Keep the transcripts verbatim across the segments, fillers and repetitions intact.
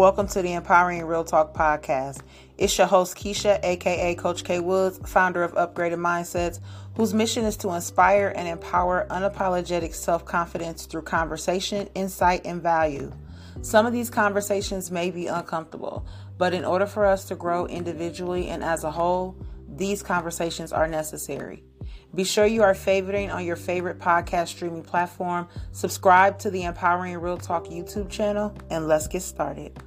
Welcome to the Empowering Real Talk podcast. It's your host, Keisha, aka Coach K Woods, founder of Upgraded Mindsets, whose mission is to inspire and empower unapologetic self-confidence through conversation, insight, and value. Some of these conversations may be uncomfortable, but in order for us to grow individually and as a whole, these conversations are necessary. Be sure you are favoriting on your favorite podcast streaming platform. Subscribe to the Empowering Real Talk YouTube channel, and let's get started.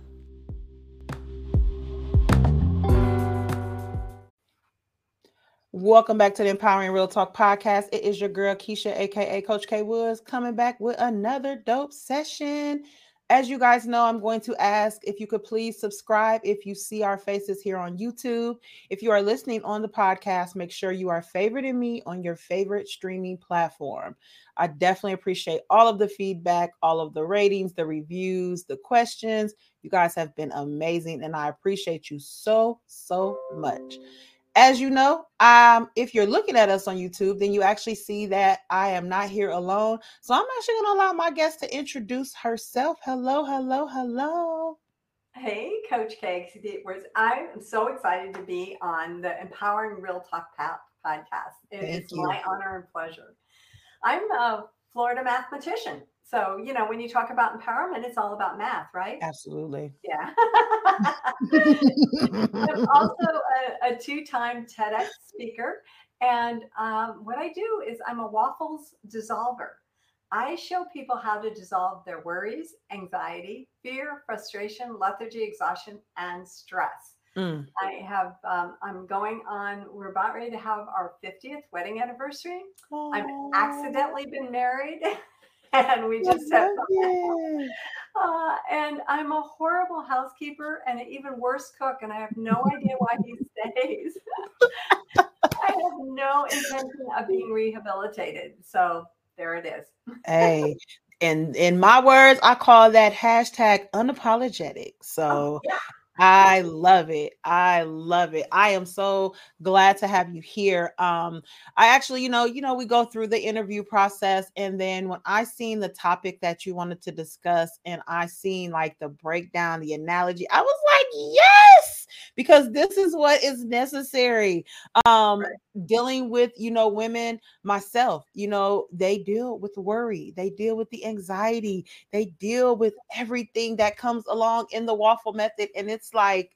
Welcome back to the Empowering Real Talk podcast. It is your girl, Keisha, aka Coach K Woods, coming back with another dope session. As you guys know, I'm going to ask if you could please subscribe if you see our faces here on YouTube. If you are listening on the podcast, make sure you are favoriting me on your favorite streaming platform. I definitely appreciate all of the feedback, all of the ratings, the reviews, the questions. You guys have been amazing, and I appreciate you so, so much. As you know, um, if you're looking at us on YouTube, then you actually see that I am not here alone. So I'm actually going to allow my guest to introduce herself. Hello, hello, hello. Hey, Coach K. I'm so excited to be on the Empowering Real Talk podcast. It's my honor and pleasure. I'm a Florida mathematician. So, you know, when you talk about empowerment, it's all about math, right? Absolutely. Yeah. I'm also a, a two-time TEDx speaker. And um, what I do is I'm a waffles dissolver. I show people how to dissolve their worries, anxiety, fear, frustration, lethargy, exhaustion, and stress. Mm. I have, um, I'm going on, we're about ready to have our fiftieth wedding anniversary. Oh. I've accidentally been married. And we just have uh, and I'm a horrible housekeeper and an even worse cook, and I have no idea why he stays. I have no intention of being rehabilitated. So there it is. Hey, and in my words, I call that hashtag unapologetic. So. Oh, yeah. I love it. I love it. I am so glad to have you here. Um, I actually, you know, you know, we go through the interview process, and then when I seen the topic that you wanted to discuss, and I seen like the breakdown, the analogy, I was like, yes, because this is what is necessary. Um, right. Dealing with, you know, women, myself, you know, they deal with worry, they deal with the anxiety, they deal with everything that comes along in the waffle method, and it's It's like,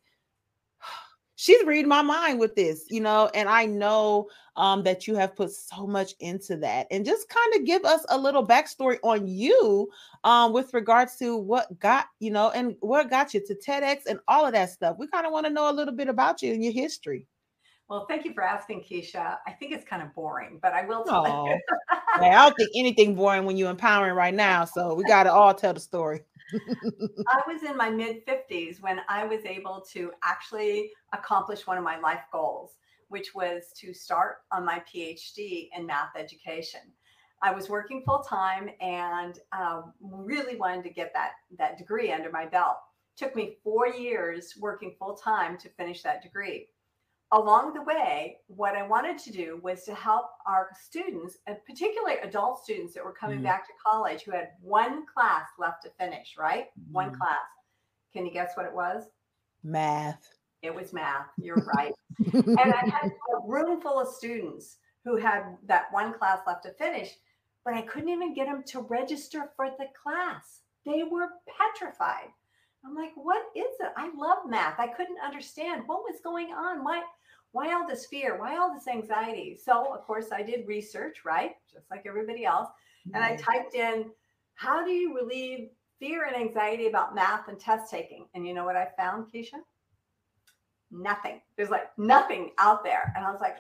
she's reading my mind with this, you know, and I know um, that you have put so much into that. And just kind of give us a little backstory on you um, with regards to what got, you know, and what got you to TEDx and all of that stuff. We kind of want to know a little bit about you and your history. Well, thank you for asking, Keisha. I think it's kind of boring, but I will tell Aww. you. I don't think anything boring when you're empowering right now. So we got to all tell the story. I was in my mid fifties when I was able to actually accomplish one of my life goals, which was to start on my P H D in math education. I was working full time and uh, really wanted to get that, that degree under my belt. Took me four years working full time to finish that degree. Along the way, what I wanted to do was to help our students, and particularly adult students that were coming mm-hmm. back to college who had one class left to finish, right? Mm-hmm. One class. Can you guess what it was? Math. It was math. You're right. And I had a room full of students who had that one class left to finish, but I couldn't even get them to register for the class. They were petrified. I'm like, what is it? I love math. I couldn't understand what was going on. Why, why all this fear? Why all this anxiety? So, of course, I did research, right? Just like everybody else. And I typed in, how do you relieve fear and anxiety about math and test taking? And you know what I found, Keisha? Nothing. There's like nothing out there. And I was like,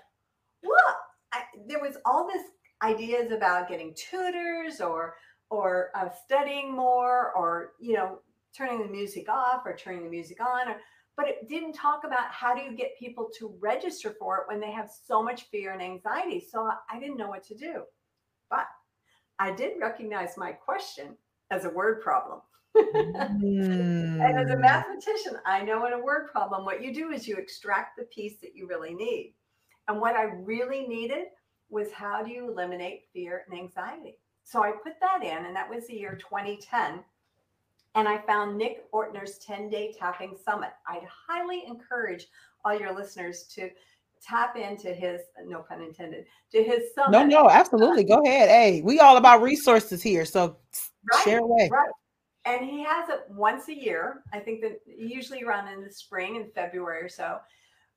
what? I, there was all this ideas about getting tutors or, or uh, studying more or, you know, turning the music off or turning the music on, or, but it didn't talk about how do you get people to register for it when they have so much fear and anxiety. So I didn't know what to do, but I did recognize my question as a word problem. Mm. And as a mathematician, I know in a word problem, what you do is you extract the piece that you really need. And what I really needed was how do you eliminate fear and anxiety? So I put that in, and that was the year twenty ten. And I found Nick Ortner's ten-day Tapping Summit. I'd highly encourage all your listeners to tap into his, no pun intended, to his summit. No, no, absolutely. Go ahead. Hey, we all about resources here, so right, share away. Right. And he has it once a year. I think that usually around in the spring, in February or so.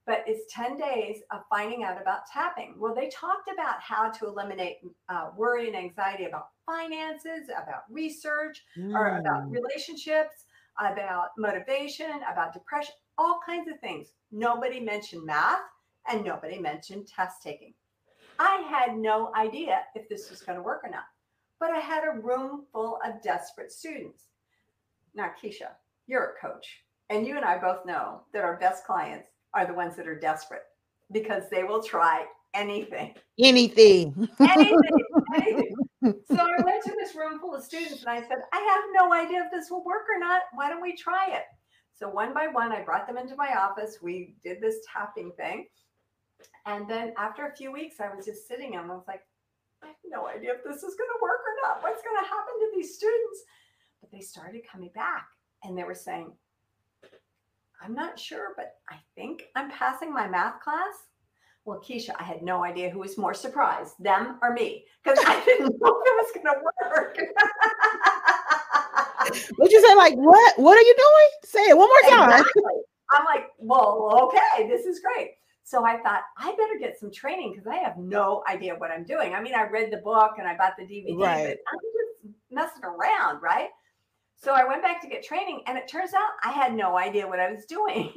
But it's ten days of finding out about tapping. Well, they talked about how to eliminate uh, worry and anxiety about finances, about research, mm. or about relationships, about motivation, about depression, all kinds of things. Nobody mentioned math and nobody mentioned test taking. I had no idea if this was going to work or not, but I had a room full of desperate students. Now, Keisha, you're a coach, and you and I both know that our best clients are the ones that are desperate, because they will try anything. Anything. Anything. Anything. So I went to this room full of students and I said, I have no idea if this will work or not. Why don't we try it? So one by one, I brought them into my office. We did this tapping thing. And then after a few weeks, I was just sitting and I was like, I have no idea if this is going to work or not. What's going to happen to these students? But they started coming back and they were saying, I'm not sure, but I think I'm passing my math class. Well, Keisha, I had no idea who was more surprised, them or me, because I didn't know if it was going to work. Would you say, like, what? What are you doing? Say it one more time. Exactly. I'm like, well, okay, this is great. So I thought, I better get some training because I have no idea what I'm doing. I mean, I read the book and I bought the D V D, right. But I'm just messing around, right? So I went back to get training, and it turns out I had no idea what I was doing.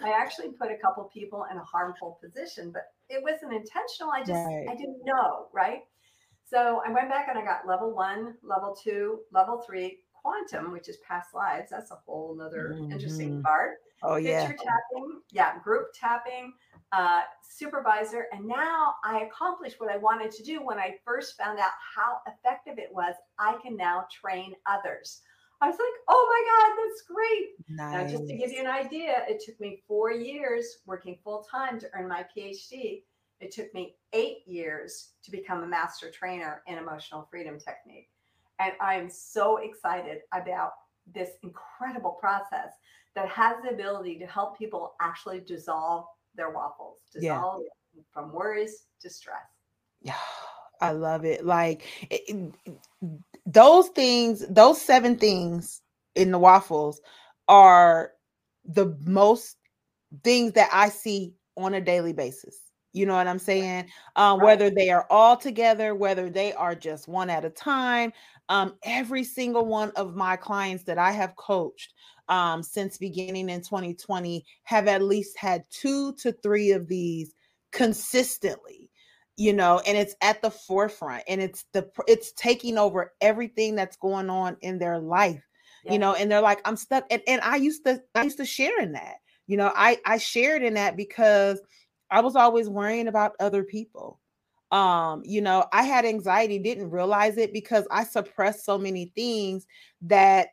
I actually put a couple people in a harmful position, but it wasn't intentional. I just, right. I didn't know, right? So I went back and I got level one, level two, level three, quantum, which is past lives. That's a whole nother mm-hmm. interesting part. Oh, Picture yeah. tapping, yeah, group tapping, uh, supervisor. And now I accomplished what I wanted to do when I first found out how effective it was. I can now train others. I was like, oh my God, that's great. Nice. Now, just to give you an idea, it took me four years working full time to earn my P H D. It took me eight years to become a master trainer in emotional freedom technique. And I am so excited about this incredible process that has the ability to help people actually dissolve their waffles, dissolve yeah. from worries to stress. Yeah. I love it. Like it, it, those things, those seven things in the waffles are the most things that I see on a daily basis. You know what I'm saying? Um, right. Whether they are all together, whether they are just one at a time, um, every single one of my clients that I have coached um, since beginning in twenty twenty have at least had two to three of these consistently. You know, and it's at the forefront, and it's the it's taking over everything that's going on in their life, yeah. you know, and they're like, I'm stuck. And, and I used to I used to share in that, you know, I, I shared in that because I was always worrying about other people. Um, you know, I had anxiety, didn't realize it because I suppressed so many things that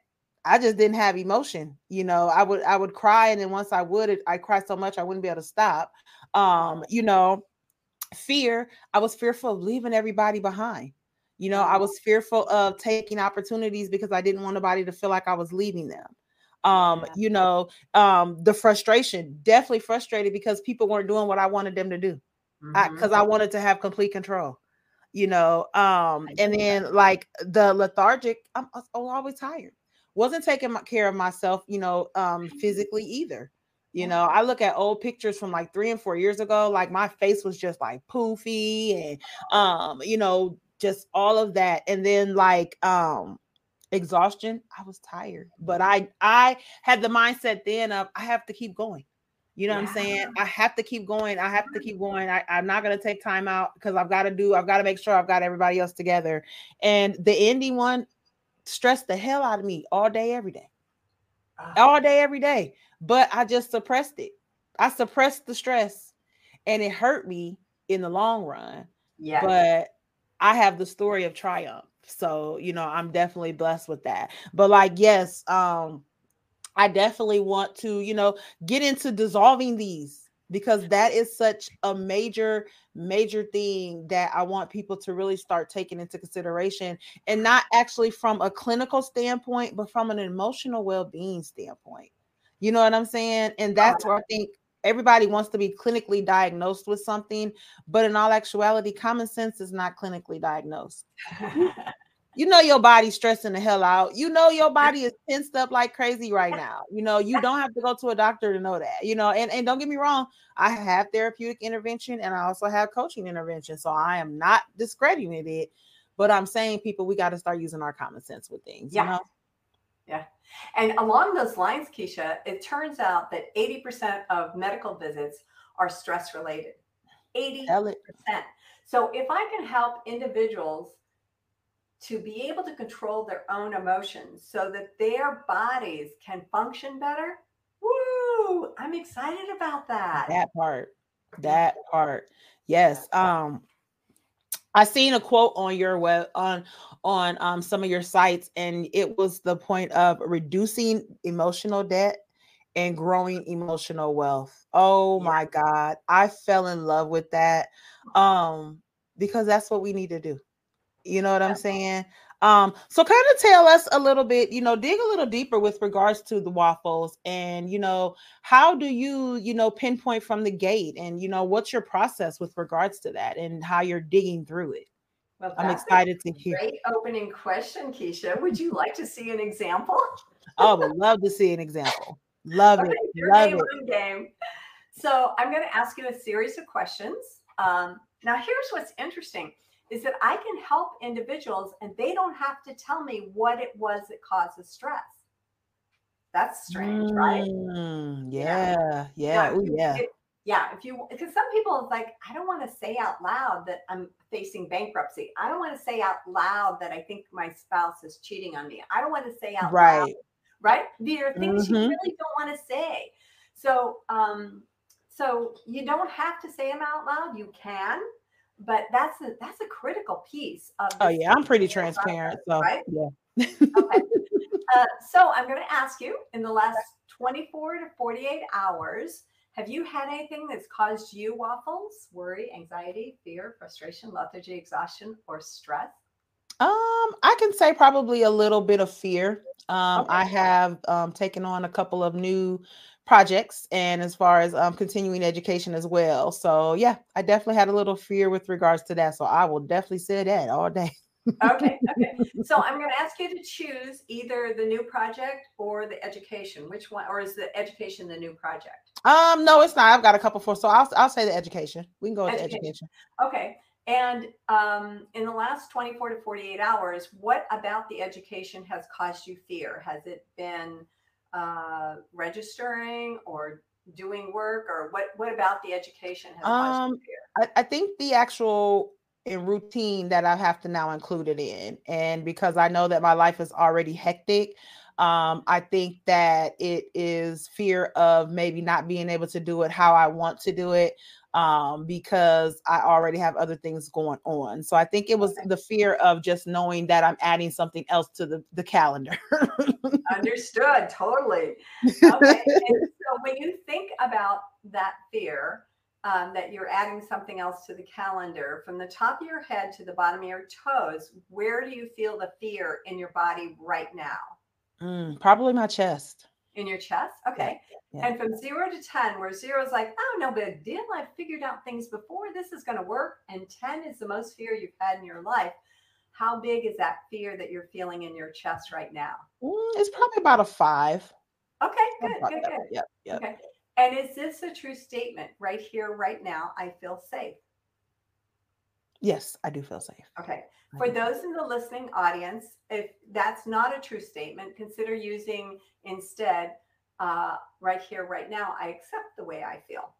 I just didn't have emotion. You know, I would I would cry. And then once I would, I cried so much I wouldn't be able to stop, um, you know. Fear. I was fearful of leaving everybody behind. You know, I was fearful of taking opportunities because I didn't want nobody to feel like I was leaving them. Um, yeah. You know, um, the frustration, definitely frustrated because people weren't doing what I wanted them to do because mm-hmm. I, I wanted to have complete control, you know, um, and then like the lethargic, I'm, I'm always tired. Wasn't taking care of myself, you know, um, physically either. You know, I look at old pictures from like three and four years ago, like my face was just like poofy and, um, you know, just all of that. And then like um, exhaustion, I was tired, but I, I had the mindset then of I have to keep going. You know yeah. what I'm saying? I have to keep going. I have to keep going. I, I'm not going to take time out because I've got to do, I've got to make sure I've got everybody else together. And the ending one stressed the hell out of me all day, every day. All day, every day. But I just suppressed it. I suppressed the stress and it hurt me in the long run. Yeah. But I have the story of triumph. So, you know, I'm definitely blessed with that. But like, yes, um, I definitely want to, you know, get into dissolving these, because that is such a major, major thing that I want people to really start taking into consideration, and not actually from a clinical standpoint, but from an emotional well-being standpoint. You know what I'm saying? And that's where I think everybody wants to be clinically diagnosed with something, but in all actuality, common sense is not clinically diagnosed. You know your body's stressing the hell out. You know your body is tensed up like crazy right now. You know, you don't have to go to a doctor to know that, you know, and, and don't get me wrong, I have therapeutic intervention and I also have coaching intervention. So I am not discrediting it, but I'm saying, people, we got to start using our common sense with things. Yeah. You know? Yeah. And along those lines, Keisha, it turns out that eighty percent of medical visits are stress related. eighty percent. So if I can help individuals to be able to control their own emotions so that their bodies can function better, woo, I'm excited about that. That part, that part. Yes. Um, I seen a quote on your web, on, on um, some of your sites, and it was the point of reducing emotional debt and growing emotional wealth. Oh yeah. My God. I fell in love with that um, because that's what we need to do. You know what I'm saying? Um, so kind of tell us a little bit, you know, dig a little deeper with regards to the waffles and, you know, how do you, you know, pinpoint from the gate and, you know, what's your process with regards to that and how you're digging through it? Well, I'm excited to hear. Great opening question, Keisha. Would you like to see an example? I would love to see an example. Love okay, it. Love game it. Game. So I'm going to ask you a series of questions. Um, now, here's what's interesting. Is that I can help individuals and they don't have to tell me what it was that causes stress. That's strange, mm, right? Yeah, yeah, yeah. Ooh, yeah. If, yeah, if you, because some people it's like, I don't want to say out loud that I'm facing bankruptcy. I don't want to say out loud that I think my spouse is cheating on me. I don't want to say out right. loud, right? There are things mm-hmm. you really don't want to say. So, um, so you don't have to say them out loud. You can. But that's a, that's a critical piece of. Oh yeah, I'm pretty transparent, so right? Yeah. Okay. Uh, so I'm going to ask you: in the last twenty-four to forty-eight hours, have you had anything that's caused you waffles, worry, anxiety, fear, frustration, lethargy, exhaustion, or stress? Um, I can say probably a little bit of fear. Um, okay. I have um, taken on a couple of new projects and as far as um, continuing education as well. So yeah, I definitely had a little fear with regards to that. So I will definitely say that all day. Okay. Okay. So I'm going to ask you to choose either the new project or the education, which one, or is the education the new project? Um, no, it's not. I've got a couple for, so I'll, I'll say the education. We can go with education. education. Okay. And um, in the last twenty-four to forty-eight hours, what about the education has caused you fear? Has it been uh, registering or doing work, or what, what about the education has caused you fear? I, I think the actual and routine that I have to now include it in. And because I know that my life is already hectic, um, I think that it is fear of maybe not being able to do it how I want to do it. Um, because I already have other things going on. So I think it was the fear of just knowing that I'm adding something else to the, the calendar. Understood. Totally. Okay. And so when you think about that fear, um, that you're adding something else to the calendar, from the top of your head to the bottom of your toes, where do you feel the fear in your body right now? Mm, probably my chest. In your chest? Okay. Yeah, yeah. And from zero to ten, where zero is like, oh, no big deal. I figured out things before. This is going to work. And ten is the most fear you've had in your life. How big is that fear that you're feeling in your chest right now? Mm, it's probably about a five. Okay, good, good, good. Yep, yep. Okay. And is this a true statement? Right here, right now, I feel safe. Yes, I do feel safe. Okay. For those in the listening audience, if that's not a true statement, consider using instead, uh, right here, right now, I accept the way I feel.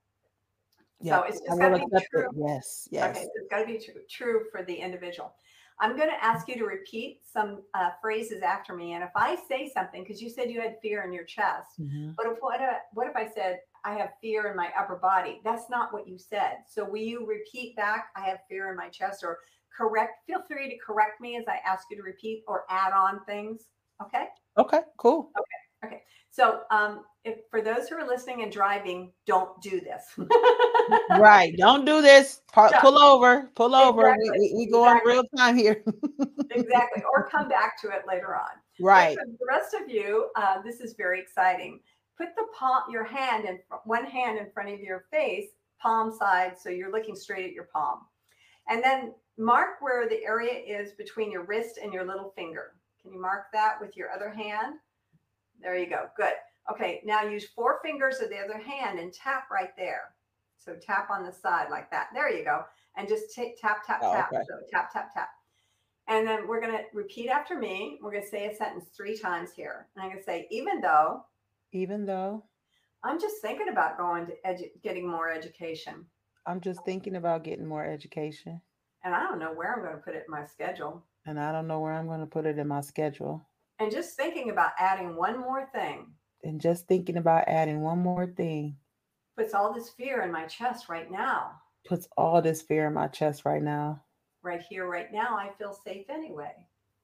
Yeah, so it's just got to be true. It. Yes, yes. Okay, so it's got to be true, true for the individual. I'm going to ask you to repeat some uh, phrases after me. And if I say something, because you said you had fear in your chest, mm-hmm. but if what, uh, what if I said, I have fear in my upper body? That's not what you said. So will you repeat back, I have fear in my chest, or correct? Feel free to correct me as I ask you to repeat or add on things. Okay. Okay, cool. Okay. Okay. So um, if, for those who are listening and driving, don't do this. Right. Don't do this. Pull so, over. Pull exactly. over. We, we go exactly. on real time here. Exactly. Or come back to it later on. Right. So for the rest of you, uh, this is very exciting. Put the palm, your hand in one hand in front of your face, palm side. So you're looking straight at your palm. And then mark where the area is between your wrist and your little finger. Can you mark that with your other hand? There you go. Good. Okay. Now use four fingers of the other hand and tap right there. So tap on the side like that. There you go. And just t- tap, tap, oh, tap. Okay. So tap, tap, tap. And then we're going to repeat after me. We're going to say a sentence three times here. And I'm going to say, even though, even though I'm just thinking about going to edu- getting more education. I'm just thinking about getting more education. And I don't know where I'm going to put it in my schedule. And I don't know where I'm going to put it in my schedule. And just thinking about adding one more thing. And just thinking about adding one more thing. Puts all this fear in my chest right now. Puts all this fear in my chest right now. Right here, right now, I feel safe anyway.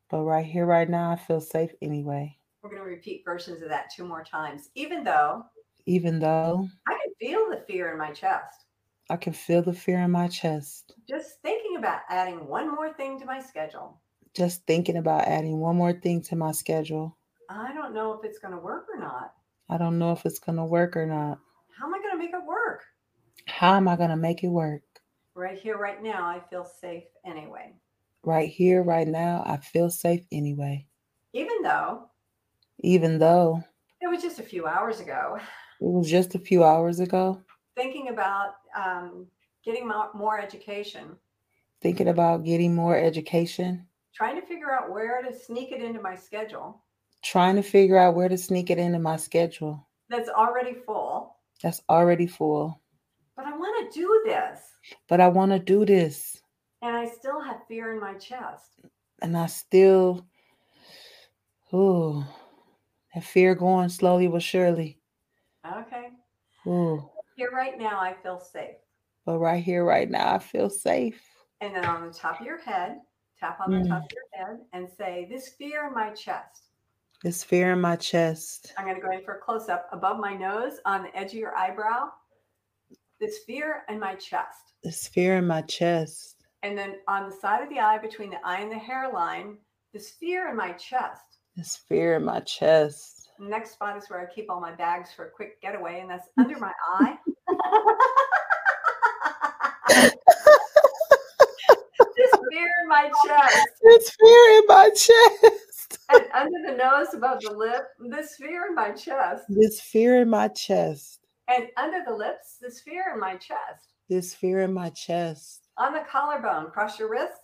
But right here, right now, I feel safe anyway. We're going to repeat versions of that two more times. Even though. Even though. I can feel the fear in my chest. I can feel the fear in my chest. Just thinking about adding one more thing to my schedule. Just thinking about adding one more thing to my schedule. I don't know if it's going to work or not. I don't know if it's going to work or not. How am I going to make it work? How am I going to make it work? Right here, right now, I feel safe anyway. Right here, right now, I feel safe anyway. Even though. Even though. It was just a few hours ago. It was just a few hours ago. Thinking about um, getting more education. Thinking about getting more education. Trying to figure out where to sneak it into my schedule. Trying to figure out where to sneak it into my schedule. That's already full. That's already full. But I want to do this. But I want to do this. And I still have fear in my chest. And I still, ooh, that fear going slowly but surely. Okay. Ooh. Here right now, I feel safe. But right here, right now, I feel safe. And then on the top of your head. Tap on the mm. top of your head and say, this fear in my chest. This fear in my chest. I'm going to go in for a close-up above my nose on the edge of your eyebrow. This fear in my chest. This fear in my chest. And then on the side of the eye, between the eye and the hairline, this fear in my chest. This fear in my chest. The next spot is where I keep all my bags for a quick getaway, and that's under my eye. Fear in my chest. This fear in my chest. And under the nose, above the lip, this fear in my chest. This fear in my chest. And under the lips, this fear in my chest. This fear in my chest. On the collarbone, cross your wrists.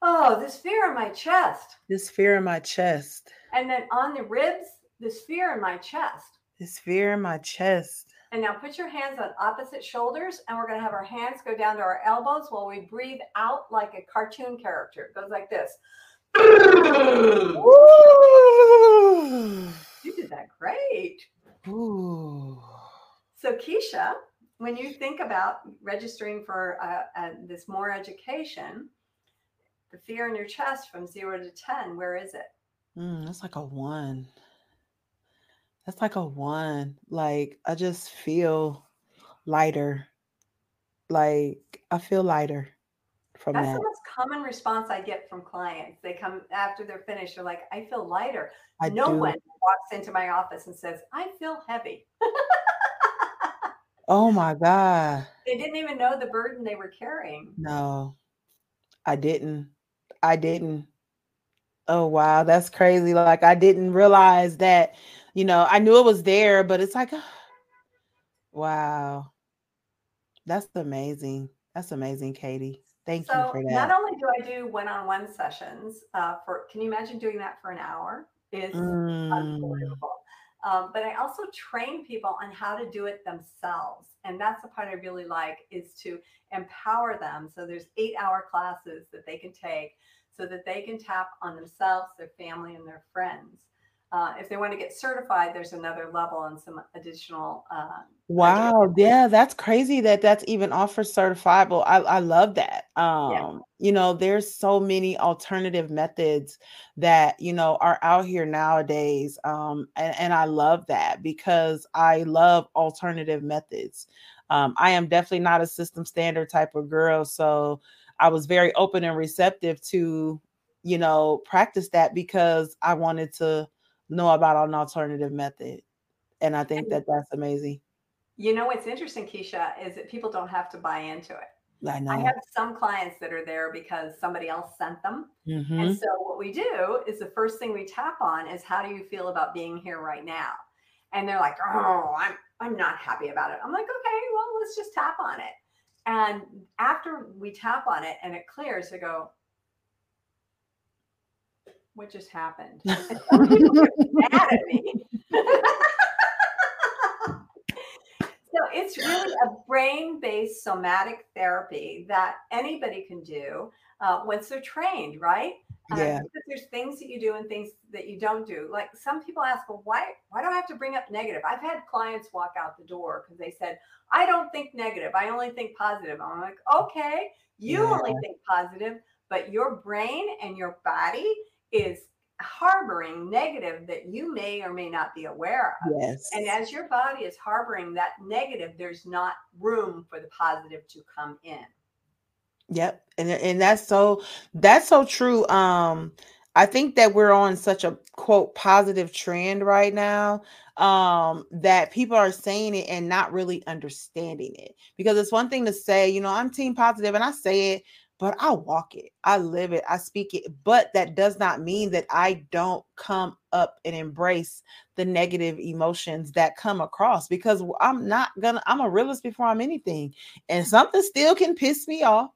Oh, this fear in my chest. This fear in my chest. And then on the ribs, this fear in my chest. This fear in my chest. And now put your hands on opposite shoulders, and we're going to have our hands go down to our elbows while we breathe out like a cartoon character. It goes like this. Ooh. You did that great. Ooh. So Keisha, when you think about registering for uh, uh, this more education, the fear in your chest from zero to ten, where is it? Mm, that's like a one. That's like a one. Like, I just feel lighter. Like, I feel lighter from that. That's the most common response I get from clients. They come after they're finished. They're like, I feel lighter. I no do. One walks into my office and says, I feel heavy. Oh, my God. They didn't even know the burden they were carrying. No, I didn't. I didn't. Oh, wow. That's crazy. Like, I didn't realize that. You know, I knew it was there, but it's like, oh, wow, that's amazing. That's amazing, Katie. Thank so you for that. Not only do I do one-on-one sessions, uh, for can you imagine doing that for an hour? It's mm. unbelievable. Um, but I also train people on how to do it themselves, and that's the part I really like is to empower them. So there's eight-hour classes that they can take, so that they can tap on themselves, their family, and their friends. Uh, if they want to get certified, there's another level and some additional. Uh, wow. Modules. Yeah. That's crazy that that's even offered certifiable. I, I love that. Um, yeah. You know, there's so many alternative methods that, you know, are out here nowadays. Um, and, and I love that because I love alternative methods. Um, I am definitely not a system standard type of girl. So I was very open and receptive to, you know, practice that because I wanted to know about an alternative method. And I think that that's amazing. You know, what's interesting, Keisha, is that people don't have to buy into it. I know. I have some clients that are there because somebody else sent them. Mm-hmm. And so what we do is the first thing we tap on is, how do you feel about being here right now? And they're like, oh, I'm, I'm not happy about it. I'm like, okay, well, let's just tap on it. And after we tap on it and it clears, they go, what just happened? And some people get mad at me. So it's really a brain-based somatic therapy that anybody can do uh, once they're trained, right? Yeah. Um, because there's things that you do and things that you don't do. Like some people ask, well, why, why do I have to bring up negative? I've had clients walk out the door because they said, I don't think negative. I only think positive. I'm like, okay, you yeah. only think positive, but your brain and your body is harboring negative that you may or may not be aware of. Yes. And as your body is harboring that negative, there's not room for the positive to come in. Yep. And, and that's so, that's so true. Um, I think that we're on such a quote positive trend right now, um, that people are saying it and not really understanding it, because it's one thing to say, you know, I'm team positive and I say it, but I walk it, I live it, I speak it, but that does not mean that I don't come up and embrace the negative emotions that come across, because I'm not gonna, I'm a realist before I'm anything, and something still can piss me off.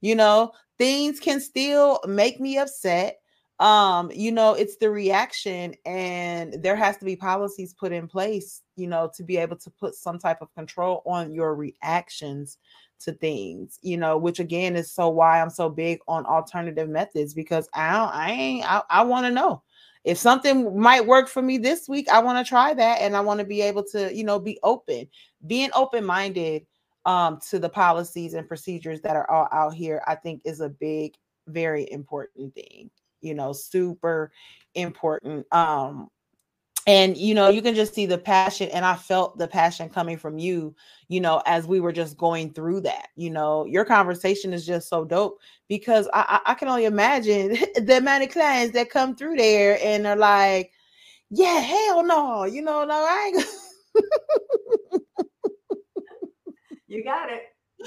You know, things can still make me upset. Um, you know, it's the reaction, and there has to be policies put in place, you know, to be able to put some type of control on your reactions to things, you know, which again is so why I'm so big on alternative methods, because I don't, I ain't, I, I want to know if something might work for me this week. I want to try that. And I want to be able to, you know, be open, being open-minded um, to the policies and procedures that are all out here, I think is a big, very important thing. You know, super important. Um, and, you know, you can just see the passion, and I felt the passion coming from you, you know, as we were just going through that. You know, your conversation is just so dope, because I, I can only imagine the amount of clients that come through there and are like, yeah, hell no, you know, no, I ain't. You got it.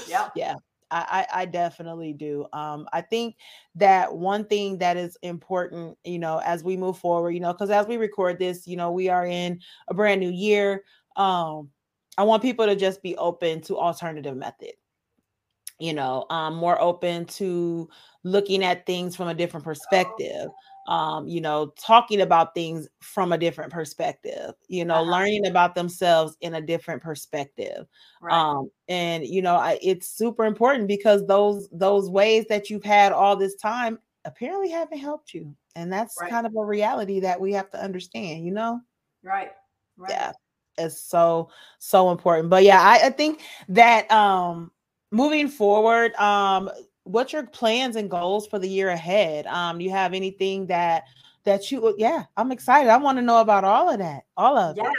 Yeah. Yeah. I, I definitely do. Um, I think that one thing that is important, you know, as we move forward, you know, because as we record this, you know, we are in a brand new year. Um, I want people to just be open to alternative method, you know, um, more open to looking at things from a different perspective. Um, you know, talking about things from a different perspective, you know, uh-huh. learning about themselves in a different perspective. Right. Um, and, you know, I, it's super important, because those those ways that you've had all this time apparently haven't helped you. And that's right. kind of a reality that we have to understand, you know? Right. Right. Yeah. It's so, so important. But yeah, I, I think that um, moving forward, um, what's your plans and goals for the year ahead? Um, do you have anything that, that you, yeah, I'm excited. I want to know about all of that. All of yeah, it.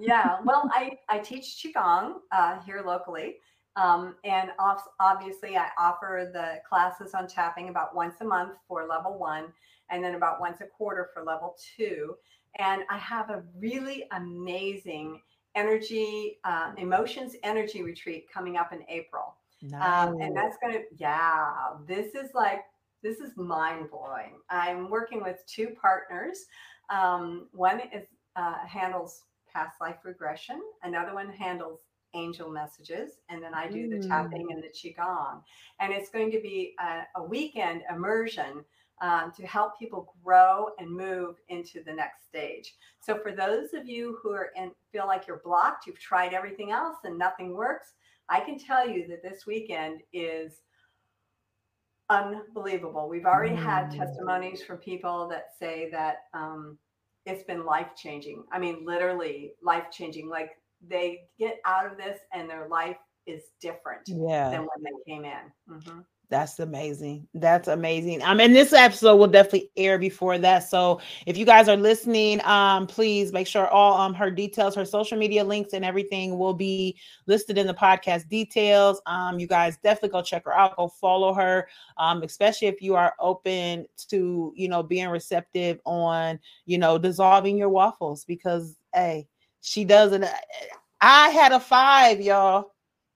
Yeah. Yeah. Well, I, I teach Qigong, uh, here locally. Um, and off, obviously I offer the classes on tapping about once a month for level one, and then about once a quarter for level two. And I have a really amazing energy, uh, emotions, energy retreat coming up in April. Nice. Um, and that's going to, yeah, this is like, this is mind blowing. I'm working with two partners. Um, one is, uh, handles past life regression. Another one handles angel messages. And then I do mm. the tapping and the Qigong, and it's going to be a, a weekend immersion, um, to help people grow and move into the next stage. So for those of you who are in, feel like you're blocked, you've tried everything else and nothing works, I can tell you that this weekend is unbelievable. We've already had testimonies from people that say that um, it's been life-changing. I mean, literally life-changing. Like they get out of this and their life is different yeah. than when they came in. Mm-hmm. That's amazing. That's amazing. Um, and this episode will definitely air before that. So if you guys are listening, um, please make sure all um her details, her social media links and everything will be listed in the podcast details. Um, you guys definitely go check her out, go follow her. Um, especially if you are open to, you know, being receptive on, you know, dissolving your waffles, because hey, she doesn't. I had a five, y'all.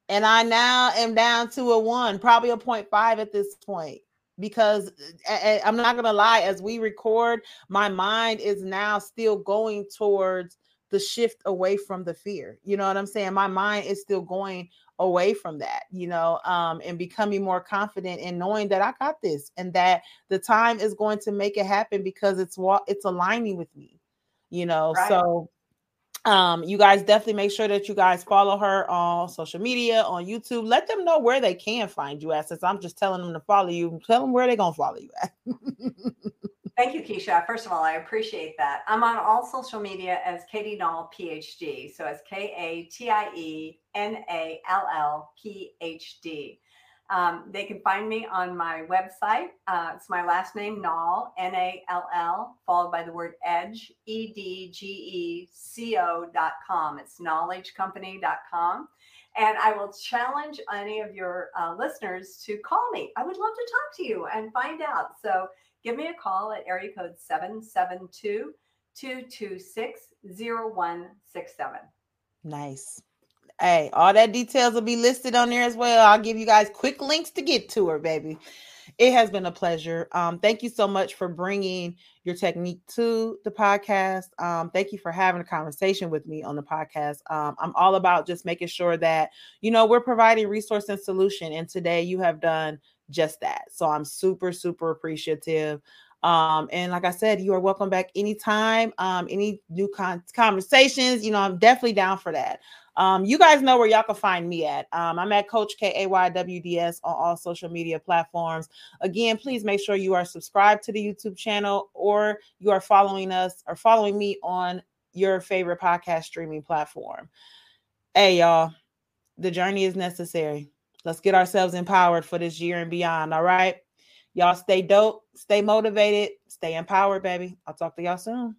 And I now am down to a one, probably a point five at this point, because I, I'm not going to lie, as we record, my mind is now still going towards the shift away from the fear. You know what I'm saying? My mind is still going away from that, you know, um, and becoming more confident and knowing that I got this and that the time is going to make it happen because it's what it's aligning with me, you know, right. So Um, you guys definitely make sure that you guys follow her on social media, on YouTube. Let them know where they can find you at, since I'm just telling them to follow you. Tell them where they're going to follow you at. Thank you, Keisha. First of all, I appreciate that. I'm on all social media as Katie Nall, P H D. So it's K A T I E N A L L, P H D. Um, they can find me on my website. Uh, it's my last name, Nall, N A L L, followed by the word edge, E D G E C O dot com. It's knowledge company dot com. And I will challenge any of your uh, listeners to call me. I would love to talk to you and find out. So give me a call at area code seven seven two, two two six, zero one six seven. Nice. Hey, all that details will be listed on there as well. I'll give you guys quick links to get to her, baby. It has been a pleasure. Um, thank you so much for bringing your technique to the podcast. Um, thank you for having a conversation with me on the podcast. Um, I'm all about just making sure that, you know, we're providing resource and solution. And today you have done just that. So I'm super, super appreciative. Um, and like I said, you are welcome back anytime. Um, any new con- conversations, you know, I'm definitely down for that. Um, you guys know where y'all can find me at. Um, I'm at Coach K A Y W D S on all social media platforms. Again, please make sure you are subscribed to the YouTube channel or you are following us or following me on your favorite podcast streaming platform. Hey, y'all, the journey is necessary. Let's get ourselves empowered for this year and beyond. All right. Y'all stay dope, stay motivated, stay empowered, baby. I'll talk to y'all soon.